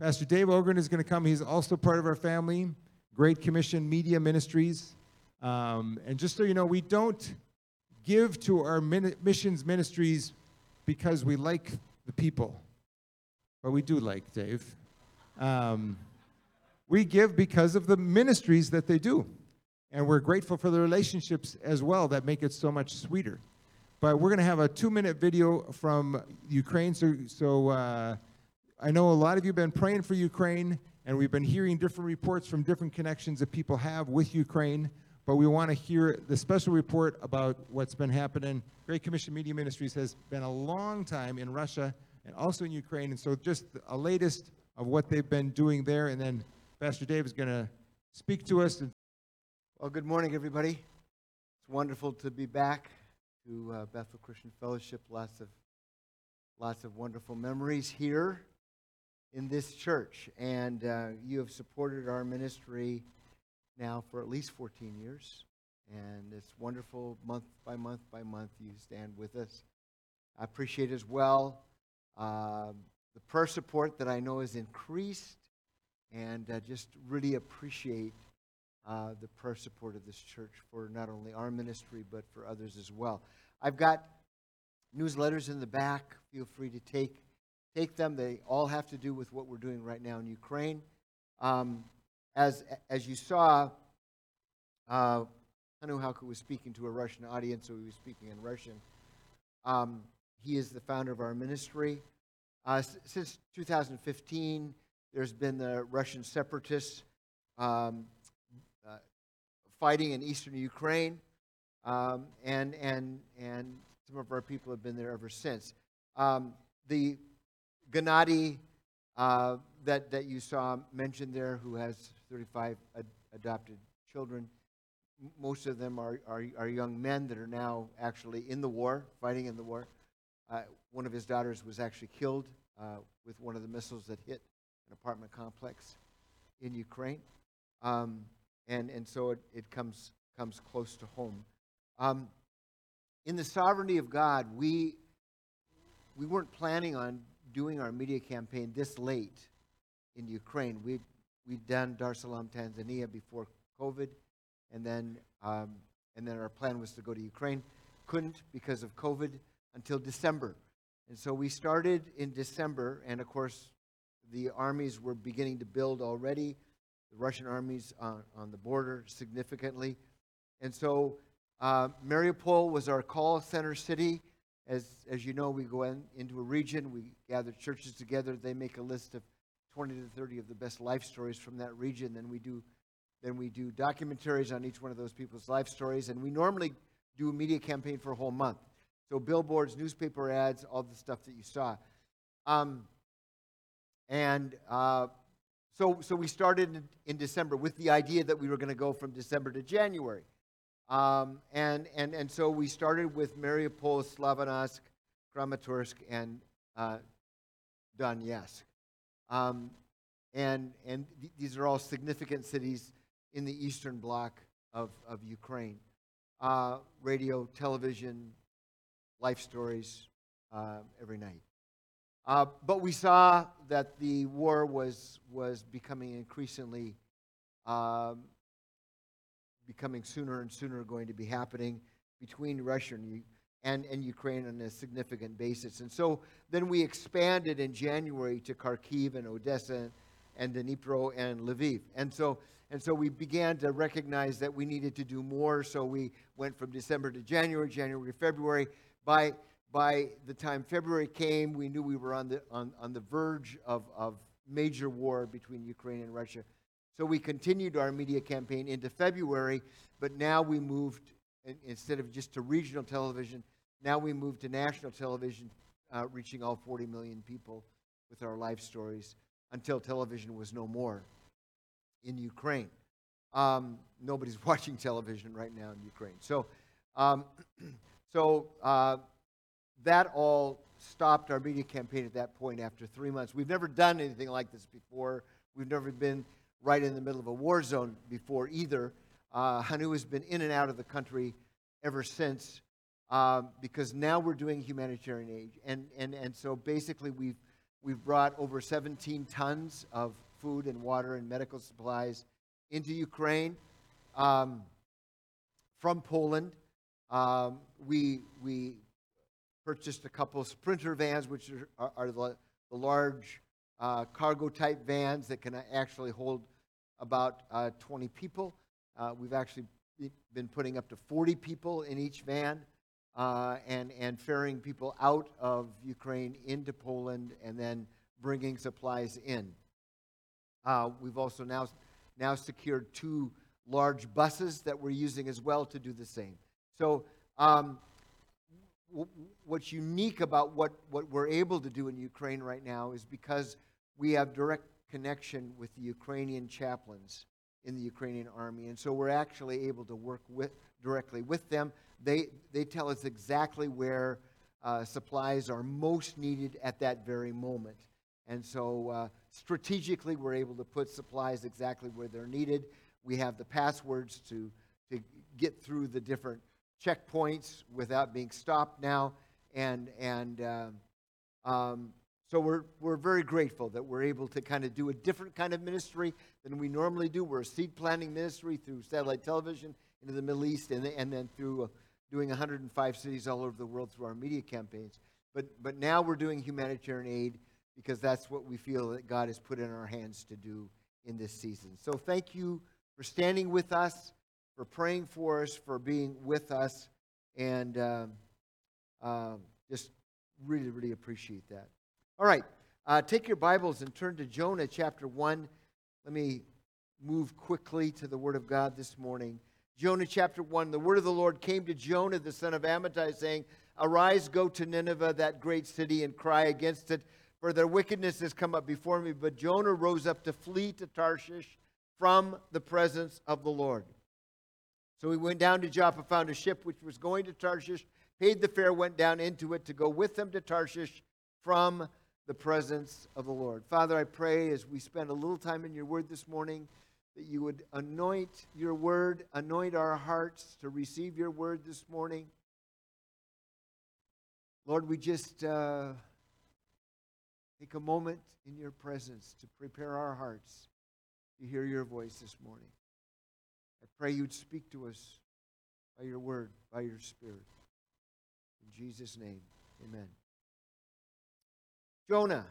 Pastor Dave Ogren is going to come. He's also part of our family, Great Commission Media Ministries. And just so you know, we don't give to our missions ministries because we like the people. But we do like Dave. We give because of the ministries that they do. And we're grateful for the relationships as well that make it so much sweeter. But we're going to have a 2-minute video from Ukraine. So I know a lot of you have been praying for Ukraine, and we've been hearing different reports from different connections that people have with Ukraine. But we want to hear the special report about what's been happening. Great Commission Media Ministries has been a long time in Russia and also in Ukraine. And so just a latest of what they've been doing there. And then Pastor Dave is going to speak to us. Well, good morning, everybody. It's wonderful to be back to Bethel Christian Fellowship. Lots of wonderful memories here in this church. And you have supported our ministry now for at least 14 years. And it's wonderful, month by month by month, you stand with us. I appreciate as well the prayer support that I know has increased. And I just really appreciate the prayer support of this church for not only our ministry, but for others as well. I've got newsletters in the back. Feel free to take them. They all have to do with what we're doing right now in Ukraine. As you saw, Hanu Halka was speaking to a Russian audience, so he was speaking in Russian. He is the founder of our ministry. Since 2015, there's been the Russian separatists fighting in eastern Ukraine, and some of our people have been there ever since. The Gennady that you saw mentioned there, who has 35 adopted children, most of them are young men that are now actually in the war, fighting in the war. One of his daughters was actually killed with one of the missiles that hit an apartment complex in Ukraine. And so it comes close to home. In the sovereignty of God, we weren't planning on doing our media campaign this late in Ukraine. We'd done Dar es Salaam, Tanzania before COVID, and then our plan was to go to Ukraine. Couldn't because of COVID until December, and so we started in December. And of course, the armies were beginning to build already. The Russian armies on the border significantly. And so Mariupol was our call center city. As you know, we go into a region, we gather churches together, they make a list of 20 to 30 of the best life stories from that region. Then we do documentaries on each one of those people's life stories. And we normally do a media campaign for a whole month. So billboards, newspaper ads, all the stuff that you saw. So we started in December with the idea that we were going to go from December to January. And so we started with Mariupol, Sloviansk, Kramatorsk, and Donetsk. These are all significant cities in the eastern bloc of Ukraine. Radio, television, life stories every night. But we saw that the war was becoming increasingly, becoming sooner and sooner going to be happening between Russia and Ukraine on a significant basis. And so then we expanded in January to Kharkiv and Odessa and Dnipro and Lviv. And so we began to recognize that we needed to do more. So we went from December to January to February. By the time February came, we knew we were on the verge of major war between Ukraine and Russia. So we continued our media campaign into February, but now we moved, instead of just to regional television, now we moved to national television, reaching all 40 million people with our life stories until television was no more in Ukraine. Nobody's watching television right now in Ukraine. So that all stopped our media campaign at that point after 3 months. We've never done anything like this before. We've never been right in the middle of a war zone before either. Hanu has been in and out of the country ever since because now we're doing humanitarian aid. And so basically we've We've brought over 17 tons of food and water and medical supplies into Ukraine from Poland. We purchased a couple of Sprinter vans, which are the large cargo-type vans that can actually hold about 20 people. We've actually been putting up to 40 people in each van and ferrying people out of Ukraine into Poland and then bringing supplies in. We've also now secured two large buses that we're using as well to do the same. So what's unique about what we're able to do in Ukraine right now is because we have direct connection with the Ukrainian chaplains in the Ukrainian army, and so we're actually able to work directly with them. They tell us exactly where supplies are most needed at that very moment. And so strategically, we're able to put supplies exactly where they're needed. We have the passwords to get through the different checkpoints without being stopped now, and so we're very grateful that we're able to kind of do a different kind of ministry than we normally do. We're a seed planting ministry through satellite television into the Middle East, and then through doing 105 cities all over the world through our media campaigns. But now we're doing humanitarian aid, because that's what we feel that God has put in our hands to do in this season. So thank you for standing with us, for praying for us, for being with us, and just really, really appreciate that. All right, take your Bibles and turn to Jonah chapter 1. Let me move quickly to the Word of God this morning. Jonah chapter 1, the Word of the Lord came to Jonah, the son of Amittai, saying, "Arise, go to Nineveh, that great city, and cry against it, for their wickedness has come up before me." But Jonah rose up to flee to Tarshish from the presence of the Lord. So he went down to Joppa, found a ship which was going to Tarshish, paid the fare, went down into it to go with them to Tarshish from the presence of the Lord. Father, I pray as we spend a little time in your word this morning, that you would anoint your word, anoint our hearts to receive your word this morning. Lord, we just... Take a moment in your presence to prepare our hearts to hear your voice this morning. I pray you'd speak to us by your word, by your spirit. In Jesus' name, amen. Jonah,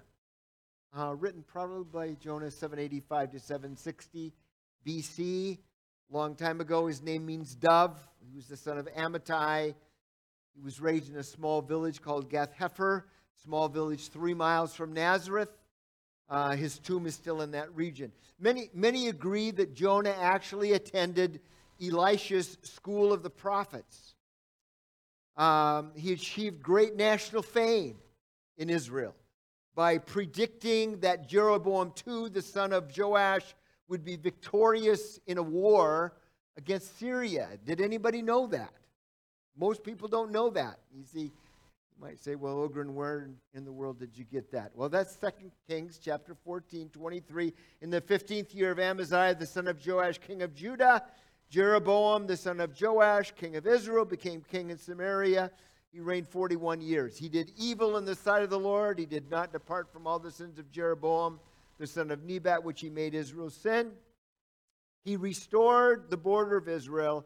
written probably by Jonah 785 to 760 BC. Long time ago, his name means dove. He was the son of Amittai. He was raised in a small village called Gath-Hepher. Small village 3 miles from Nazareth. His tomb is still in that region. Many agree that Jonah actually attended Elisha's school of the prophets. He achieved great national fame in Israel by predicting that Jeroboam II, the son of Joash, would be victorious in a war against Syria. Did anybody know that? Most people don't know that. You see, might say, well, Ogren, where in the world did you get that? Well, that's 2 Kings chapter 14, 23. "In the 15th year of Amaziah, the son of Joash, king of Judah, Jeroboam, the son of Joash, king of Israel, became king in Samaria. He reigned 41 years. He did evil in the sight of the Lord. He did not depart from all the sins of Jeroboam, the son of Nebat, which he made Israel sin. He restored the border of Israel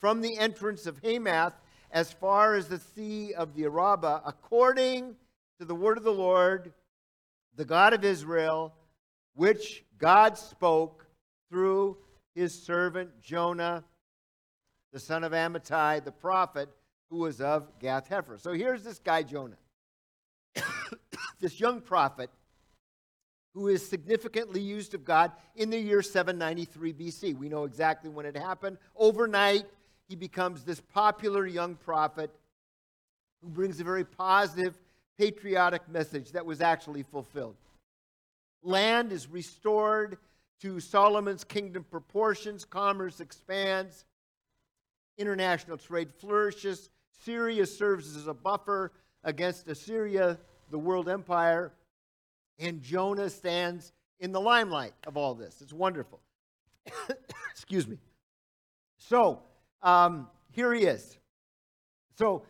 from the entrance of Hamath as far as the sea of the Arabah, according to the word of the Lord, the God of Israel, which God spoke through his servant Jonah, the son of Amittai, the prophet, who was of Gath-Hepher." So here's this guy, Jonah, this young prophet, who is significantly used of God in the year 793 BC. We know exactly when it happened. Overnight, he becomes this popular young prophet who brings a very positive, patriotic message that was actually fulfilled. Land is restored to Solomon's kingdom proportions. Commerce expands. International trade flourishes. Syria serves as a buffer against Assyria, the world empire. And Jonah stands in the limelight of all this. It's wonderful. Excuse me. So, here he is. So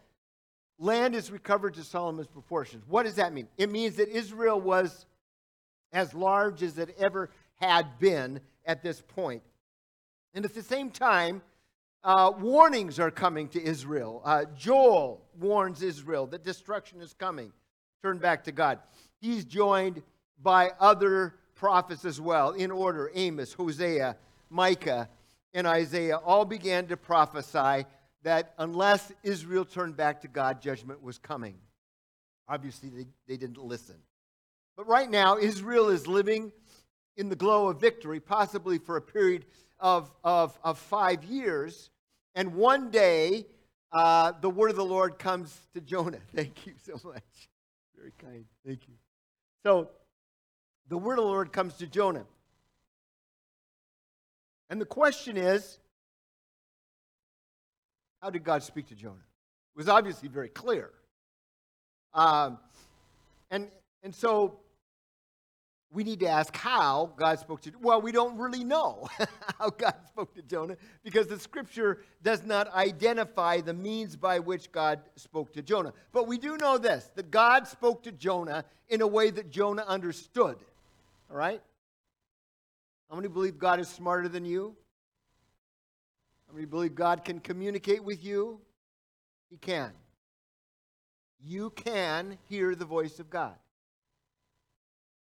land is recovered to Solomon's proportions. What does that mean? It means that Israel was as large as it ever had been at this point. And at the same time, warnings are coming to Israel. Joel warns Israel that destruction is coming. Turn back to God. He's joined by other prophets as well, in order. Amos, Hosea, Micah, and Isaiah all began to prophesy that unless Israel turned back to God, judgment was coming. Obviously, they didn't listen. But right now, Israel is living in the glow of victory, possibly for a period of 5 years. And one day, the word of the Lord comes to Jonah. Thank you so much. Very kind. Thank you. So, the word of the Lord comes to Jonah. And the question is, how did God speak to Jonah? It was obviously very clear. And so we need to ask how God spoke to Jonah. Well, we don't really know how God spoke to Jonah because the Scripture does not identify the means by which God spoke to Jonah. But we do know this, that God spoke to Jonah in a way that Jonah understood. All right? How many believe God is smarter than you? How many believe God can communicate with you? He can. You can hear the voice of God.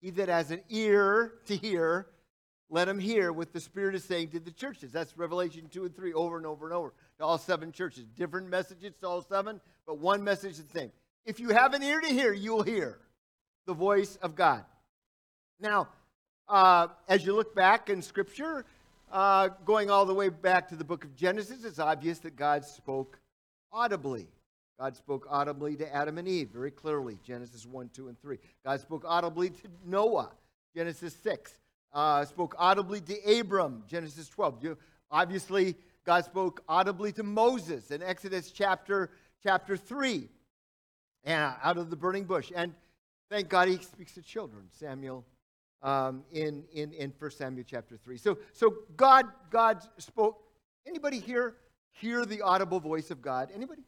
He that has an ear to hear, let him hear what the Spirit is saying to the churches. That's Revelation 2 and 3, over and over and over, to all 7 churches. Different messages to all 7, but one message is the same. If you have an ear to hear, you'll hear the voice of God. Now, as you look back in Scripture, going all the way back to the book of Genesis, it's obvious that God spoke audibly. God spoke audibly to Adam and Eve, very clearly, Genesis 1, 2, and 3. God spoke audibly to Noah, Genesis 6. Spoke audibly to Abram, Genesis 12. Obviously, God spoke audibly to Moses in Exodus chapter 3, out of the burning bush. And thank God he speaks to children, Samuel, in 1 Samuel chapter 3. So God spoke. Anybody here hear the audible voice of God? Anybody?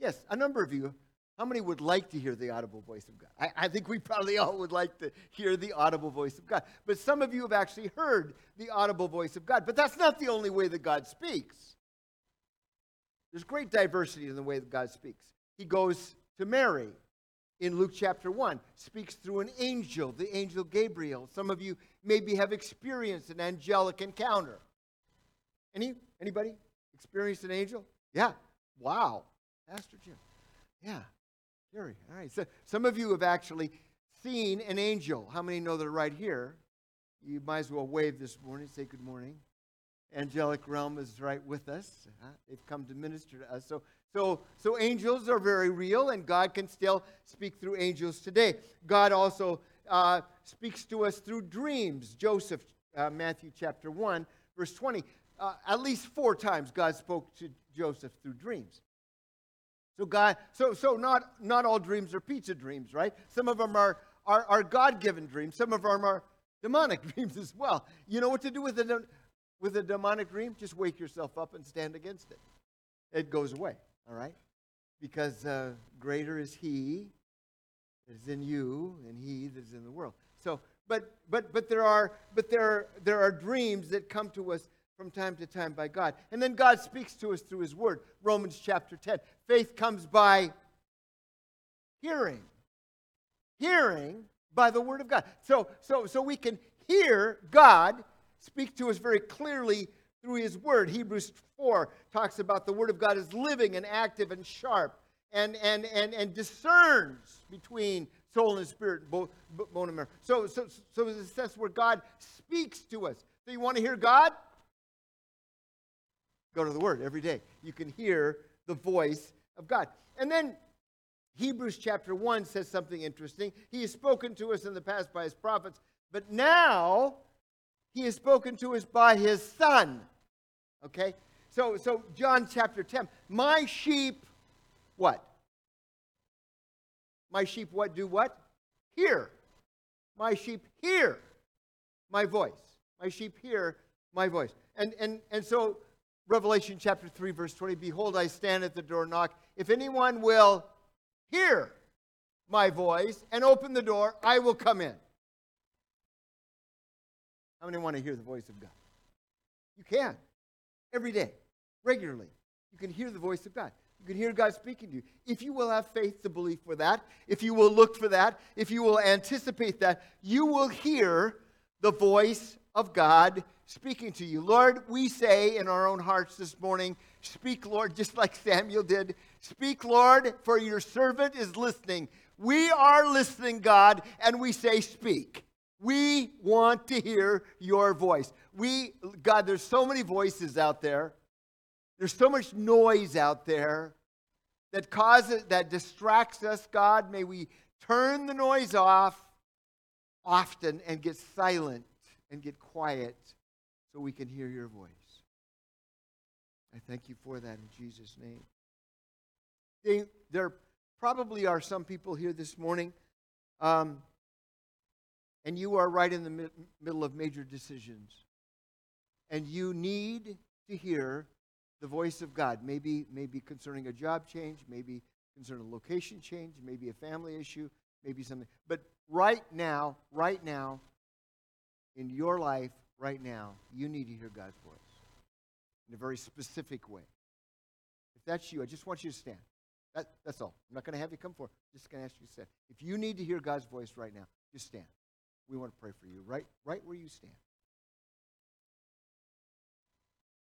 Yes, a number of you. How many would like to hear the audible voice of God? I think we probably all would like to hear the audible voice of God. But some of you have actually heard the audible voice of God. But that's not the only way that God speaks. There's great diversity in the way that God speaks. He goes to Mary in Luke chapter 1, speaks through an angel, the angel Gabriel. Some of you maybe have experienced an angelic encounter. Anybody experienced an angel? Yeah. Wow, Pastor Jim. Yeah, Jerry. All right. So some of you have actually seen an angel. How many know they're right here? You might as well wave this morning, say good morning. Angelic realm is right with us. They've come to minister to us. So angels are very real, and God can still speak through angels today. God also speaks to us through dreams. Joseph, Matthew chapter 1, verse 20. At least 4 times God spoke to Joseph through dreams. So God, so not all dreams are pizza dreams, right? Some of them are God-given dreams. Some of them are demonic dreams as well. You know what to do with a demonic dream? Just wake yourself up and stand against it. It goes away, all right? Because greater is he that is in you than he that is in the world. So, but there are dreams that come to us from time to time by God. And then God speaks to us through his word. Romans chapter 10. Faith comes by hearing. Hearing by the word of God. So we can hear God speak to us very clearly through his word. Hebrews 4 talks about the word of God is living and active and sharp and discerns between soul and spirit, bone and marrow. So there's a sense where God speaks to us. So you want to hear God? Go to the Word every day. You can hear the voice of God. And then Hebrews chapter 1 says something interesting. He has spoken to us in the past by his prophets, but now he has spoken to us by his Son. Okay? So John chapter 10. My sheep, what? My sheep what do what? Hear. My sheep hear my voice. My sheep hear my voice. And so Revelation chapter 3, verse 20, behold, I stand at the door and knock. If anyone will hear my voice and open the door, I will come in. How many want to hear the voice of God? You can. Every day, regularly, you can hear the voice of God. You can hear God speaking to you. If you will have faith to believe for that, if you will look for that, if you will anticipate that, you will hear the voice of God speaking to you. Lord, we say in our own hearts this morning, speak, Lord, just like Samuel did. Speak, Lord, for your servant is listening. We are listening, God, and we say, speak. We want to hear your voice. God, there's so many voices out there. There's so much noise out there that causes, that distracts us, God. May we turn the noise off often and get silent and get quiet so we can hear your voice. I thank you for that in Jesus' name. There probably are some people here this morning, and you are right in the middle of major decisions, and you need to hear the voice of God, maybe concerning a job change, maybe concerning a location change, maybe a family issue, maybe something. But right now, in your life, right now, you need to hear God's voice in a very specific way. If that's you, I just want you to stand. That's all. I'm not going to have you come forward. I'm just going to ask you to stand. If you need to hear God's voice right now, just stand. We want to pray for you right where you stand.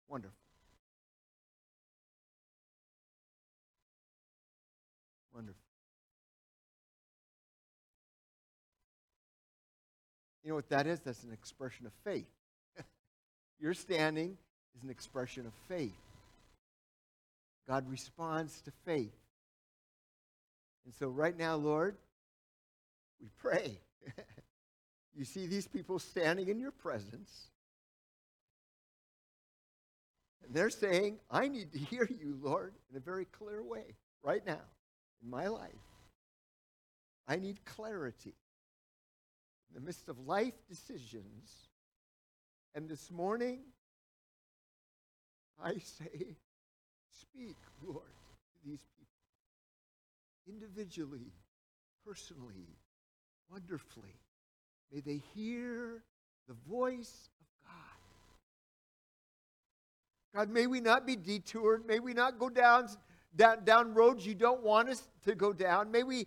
Wonderful. Wonderful. You know what that is? That's an expression of faith. Your standing is an expression of faith. God responds to faith. And so right now, Lord, we pray. You see these people standing in your presence. And they're saying, I need to hear you, Lord, in a very clear way right now. In my life, I need clarity in the midst of life decisions. And this morning, I say, speak, Lord, to these people. Individually, personally, wonderfully, may they hear the voice of God. God, may we not be detoured. May we not go down roads you don't want us to go down. May we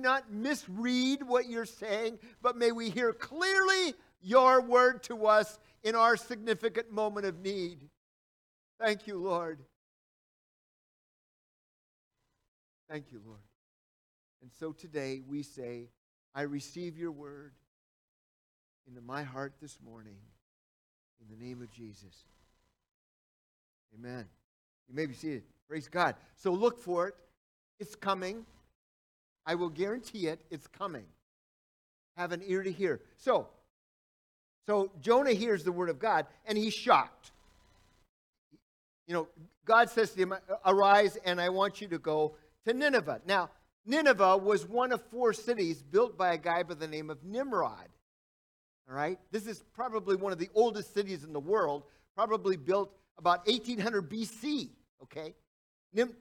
not misread what you're saying, but may we hear clearly your word to us in our significant moment of need. Thank you, Lord. Thank you, Lord. And so today we say, I receive your word into my heart this morning in the name of Jesus. Amen. You may be seated. Praise God. So look for it. It's coming. I will guarantee it. It's coming. Have an ear to hear. So Jonah hears the word of God, and he's shocked. You know, God says to him, arise, and I want you to go to Nineveh. Now, Nineveh was one of four cities built by a guy by the name of Nimrod. All right? This is probably one of the oldest cities in the world, probably built about 1800 BC. Okay?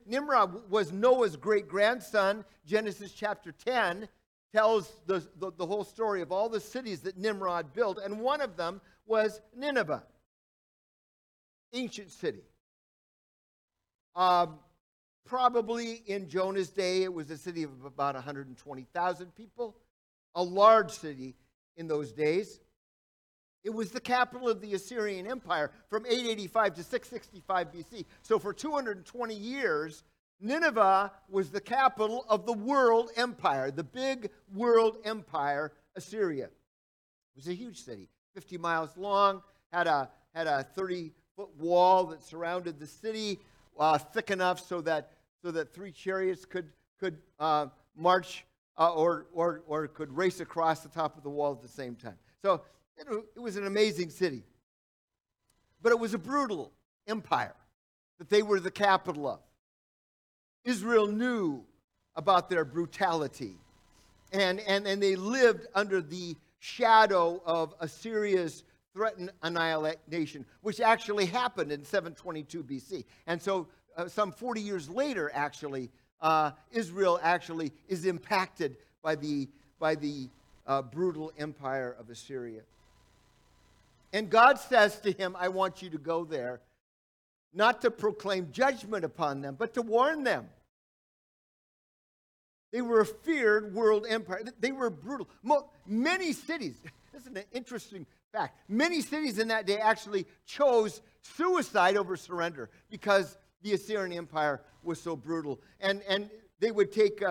Nimrod was Noah's great-grandson. Genesis chapter 10 tells the whole story of all the cities that Nimrod built, and one of them was Nineveh, ancient city. Probably in Jonah's day, it was a city of about 120,000 people, a large city in those days. It was the capital of the Assyrian Empire from 885 to 665 BC. So for 220 years, Nineveh was the capital of the world empire, the big world empire, Assyria. It was a huge city, 50 miles long, had a 30-foot wall that surrounded the city, thick enough so that three chariots could march or could race across the top of the wall at the same time. So it was an amazing city. But it was a brutal empire that they were the capital of. Israel knew about their brutality. And they lived under the shadow of Assyria's threaten, annihilate nation, which actually happened in 722 BC. And so some 40 years later, actually, Israel actually is impacted by the brutal empire of Assyria. And God says to him, I want you to go there, not to proclaim judgment upon them, but to warn them. They were a feared world empire. They were brutal. Many cities, this is an interesting fact, many cities in that day actually chose suicide over surrender because the Assyrian Empire was so brutal. And they would take,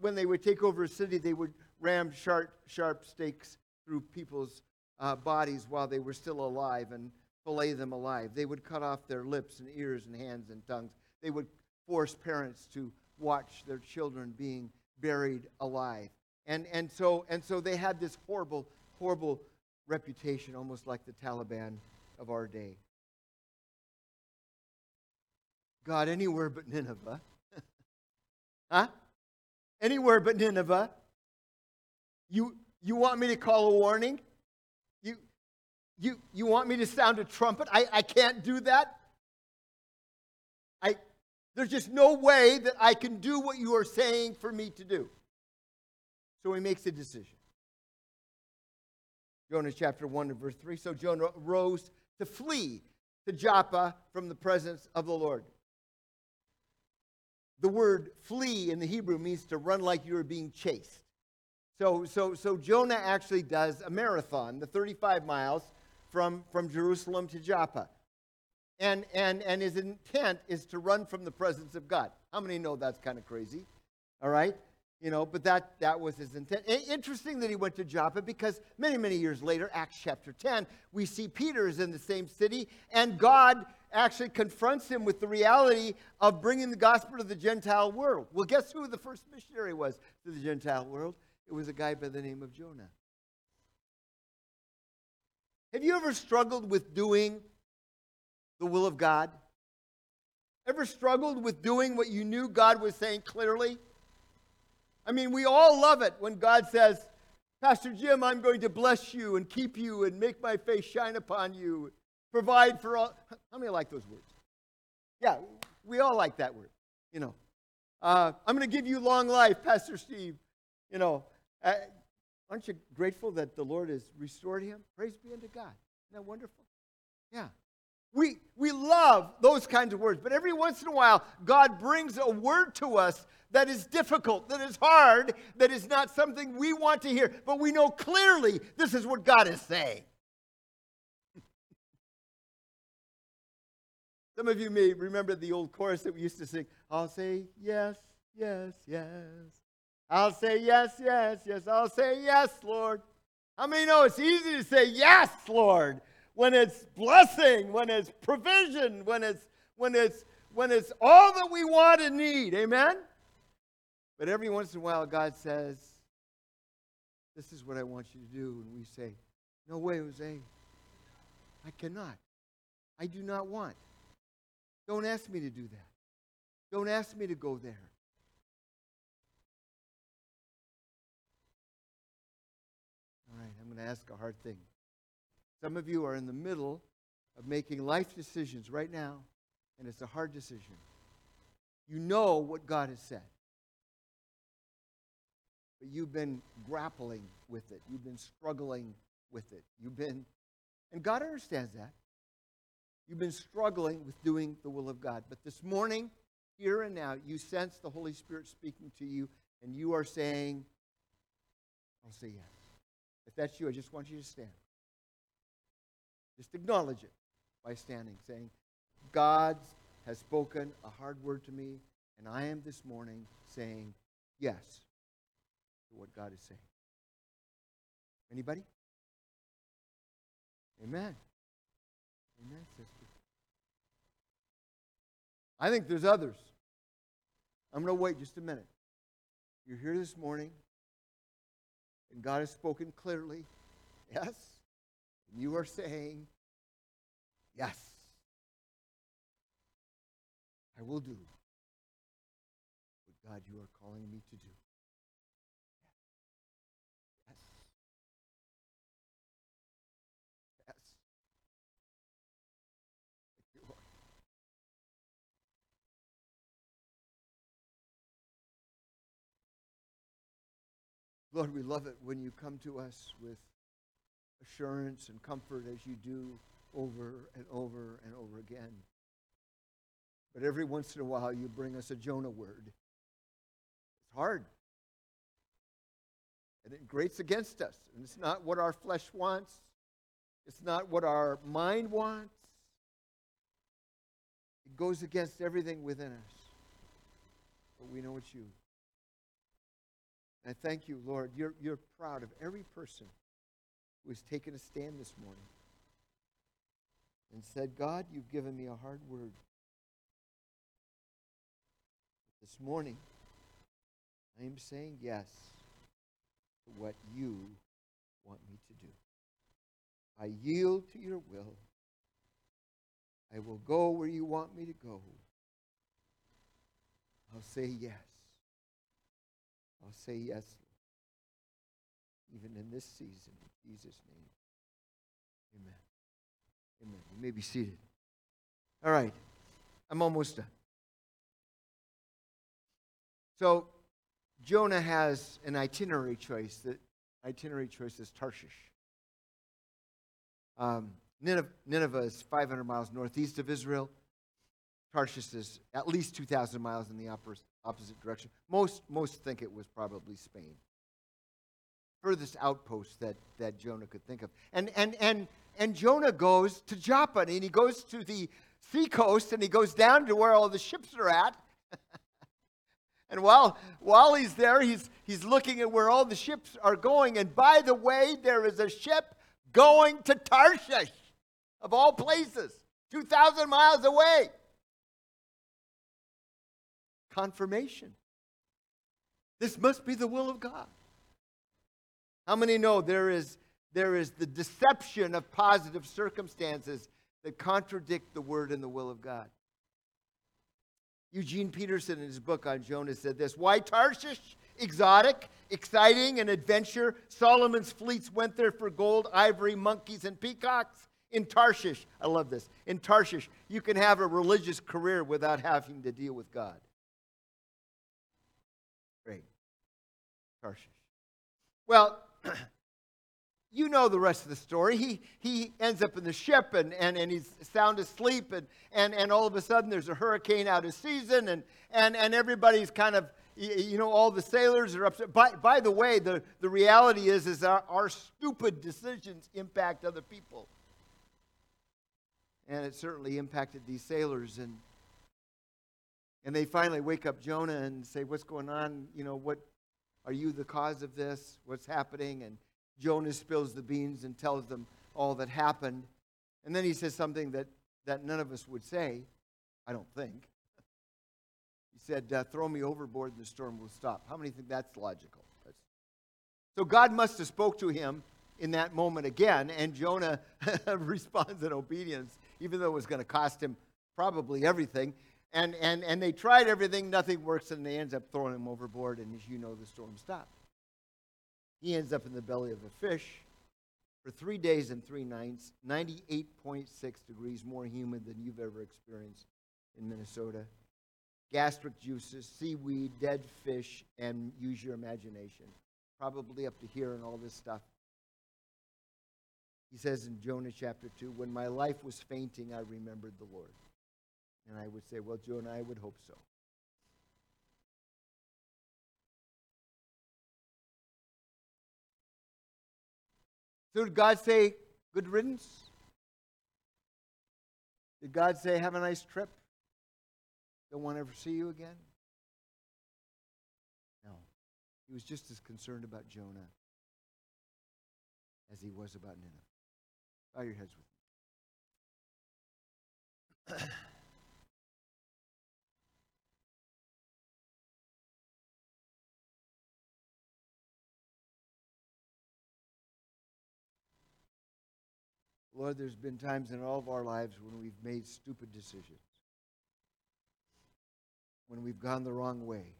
when they would take over a city, they would ram sharp stakes through people's bodies while they were still alive and fillet them alive. They would cut off their lips and ears and hands and tongues. They would force parents to watch their children being buried alive. And so they had this horrible, horrible reputation, almost like the Taliban of our day. God, anywhere but Nineveh. Huh? Anywhere but Nineveh. You want me to call a warning? You want me to sound a trumpet? I can't do that. There's just no way that I can do what you are saying for me to do. So he makes a decision. Jonah chapter 1 and verse 3. So Jonah rose to flee to Joppa from the presence of the Lord. The word flee in the Hebrew means to run like you are being chased. So Jonah actually does a marathon, the 35 miles from Jerusalem to Joppa. And his intent is to run from the presence of God. How many know that's kind of crazy? All right? You know, but that was his intent. Interesting that he went to Joppa because many, many years later, Acts chapter 10, we see Peter is in the same city, and God actually confronts him with the reality of bringing the gospel to the Gentile world. Well, guess who the first missionary was to the Gentile world? It was a guy by the name of Jonah. Have you ever struggled with doing the will of God? Ever struggled with doing what you knew God was saying clearly? I mean, we all love it when God says, Pastor Jim, I'm going to bless you and keep you and make my face shine upon you, provide for all. How many like those words? Yeah, we all like that word, you know. I'm going to give you long life, Pastor Steve. You know, aren't you grateful that the Lord has restored him? Praise be unto God. Isn't that wonderful? Yeah. We love those kinds of words, but every once in a while, God brings a word to us that is difficult, that is hard, that is not something we want to hear, but we know clearly this is what God is saying. Some of you may remember the old chorus that we used to sing, I'll say yes, yes, yes. I'll say yes, yes, yes. I'll say yes, Lord. How many know it's easy to say yes, Lord? When it's blessing, when it's provision, when it's all that we want and need. Amen? But every once in a while, God says, this is what I want you to do. And we say, no way, Jose. I cannot. I do not want. Don't ask me to do that. Don't ask me to go there. All right, I'm going to ask a hard thing. Some of you are in the middle of making life decisions right now, and it's a hard decision. You know what God has said, but you've been grappling with it. You've been struggling with it. And God understands that. You've been struggling with doing the will of God. But this morning, here and now, you sense the Holy Spirit speaking to you, and you are saying, I'll say yes. If that's you, I just want you to stand. Just acknowledge it by standing, saying, God has spoken a hard word to me, and I am this morning saying yes to what God is saying. Anybody? Amen. Amen, sister. I think there's others. I'm going to wait just a minute. You're here this morning, and God has spoken clearly, yes. And you are saying, yes, I will do what God you are calling me to do. Yes. Yes. Yes. Lord, we love it when you come to us with assurance and comfort as you do over and over and over again. But every once in a while, you bring us a Jonah word. It's hard. And it grates against us. And it's not what our flesh wants. It's not what our mind wants. It goes against everything within us. But we know it's you. And I thank you, Lord. You're proud of every person who has taken a stand this morning and said, God, you've given me a hard word. But this morning, I am saying yes to what you want me to do. I yield to your will. I will go where you want me to go. I'll say yes. I'll say yes, Lord. Even in this season, in Jesus' name. Amen. Amen. You may be seated. All right. I'm almost done. So, Jonah has an itinerary choice. That itinerary choice is Tarshish. Nineveh is 500 miles northeast of Israel. Tarshish is at least 2,000 miles in the opposite direction. Most think it was probably Spain. Furthest outpost that Jonah could think of. And Jonah goes to Joppa, and he goes to the seacoast, and he goes down to where all the ships are at. And while he's there, he's looking at where all the ships are going. And by the way, there is a ship going to Tarshish, of all places, 2,000 miles away. Confirmation. This must be the will of God. How many know there is the deception of positive circumstances that contradict the word and the will of God? Eugene Peterson, in his book on Jonah, said this: why Tarshish? Exotic, exciting, and adventure. Solomon's fleets went there for gold, ivory, monkeys, and peacocks. In Tarshish, I love this. In Tarshish, you can have a religious career without having to deal with God. Great. Tarshish. Well, you know the rest of the story. He ends up in the ship and he's sound asleep and all of a sudden there's a hurricane out of season and everybody's kind of, you know, all the sailors are upset. By the way, the reality is our stupid decisions impact other people. And it certainly impacted these sailors. And they finally wake up Jonah and say, what's going on? You know, what are you the cause of this? What's happening? And Jonah spills the beans and tells them all that happened. And then he says something that none of us would say, I don't think. He said, throw me overboard and the storm will stop. How many think that's logical? So God must have spoke to him in that moment again, and Jonah responds in obedience, even though it was going to cost him probably everything. And they tried everything, nothing works, and they ends up throwing him overboard, and as you know, the storm stopped. He ends up in the belly of a fish for 3 days and 3 nights, 98.6 degrees more humid than you've ever experienced in Minnesota. Gastric juices, seaweed, dead fish, and use your imagination. Probably up to here and all this stuff. He says in Jonah chapter 2, when my life was fainting, I remembered the Lord. And I would say, well, Jonah, I would hope so. So did God say, good riddance? Did God say, have a nice trip? Don't want to ever see you again? No. He was just as concerned about Jonah as he was about Nineveh. Bow your heads with me. Lord, there's been times in all of our lives when we've made stupid decisions. When we've gone the wrong way,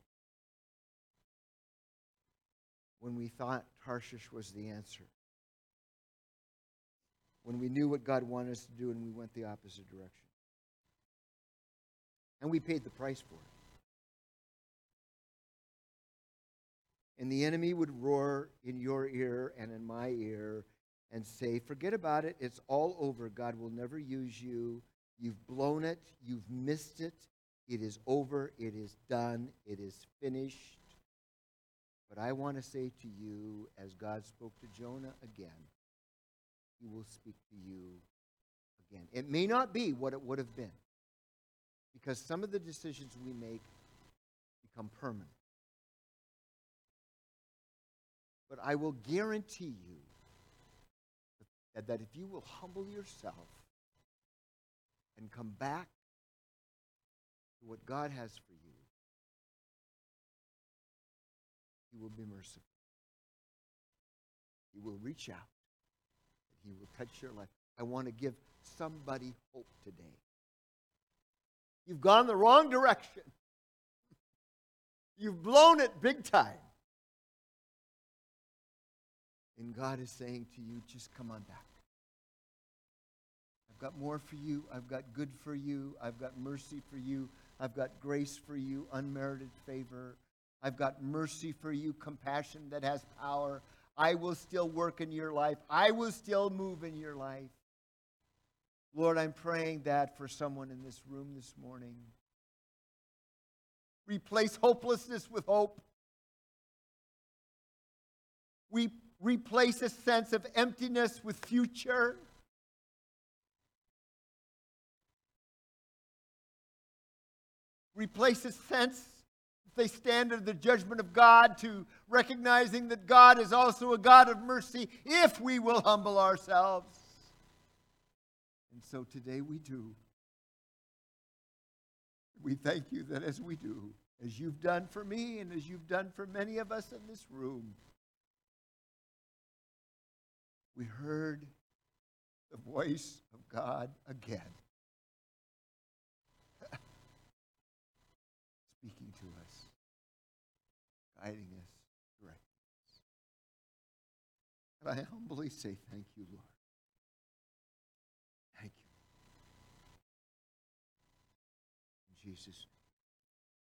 when we thought Tarshish was the answer, when we knew what God wanted us to do and we went the opposite direction. And we paid the price for it. and the enemy would roar in your ear and in my ear and say, forget about it, it's all over, God will never use you, you've blown it, you've missed it, it is over, it is done, it is finished. But I want to say to you, as God spoke to Jonah again, he will speak to you again. It may not be what it would have been, because some of the decisions we make become permanent. But I will guarantee you that if you will humble yourself and come back to what God has for you, He will be merciful. He will reach out. He will touch your life. I want to give somebody hope today. You've gone the wrong direction. You've blown it big time. And God is saying to you, just come on back. I've got more for you. I've got good for you. I've got mercy for you. I've got grace for you, unmerited favor. I've got mercy for you, compassion that has power. I will still work in your life. I will still move in your life. Lord, I'm praying that for someone in this room this morning. Replace hopelessness with hope. We replace a sense of emptiness with future. Replace a sense that they stand under the judgment of God to recognizing that God is also a God of mercy if we will humble ourselves. And so today we do. We thank you that as we do, as you've done for me and as you've done for many of us in this room, we heard the voice of God again, speaking to us, guiding us, directing us. And I humbly say thank you, Lord. Thank you. In Jesus' name.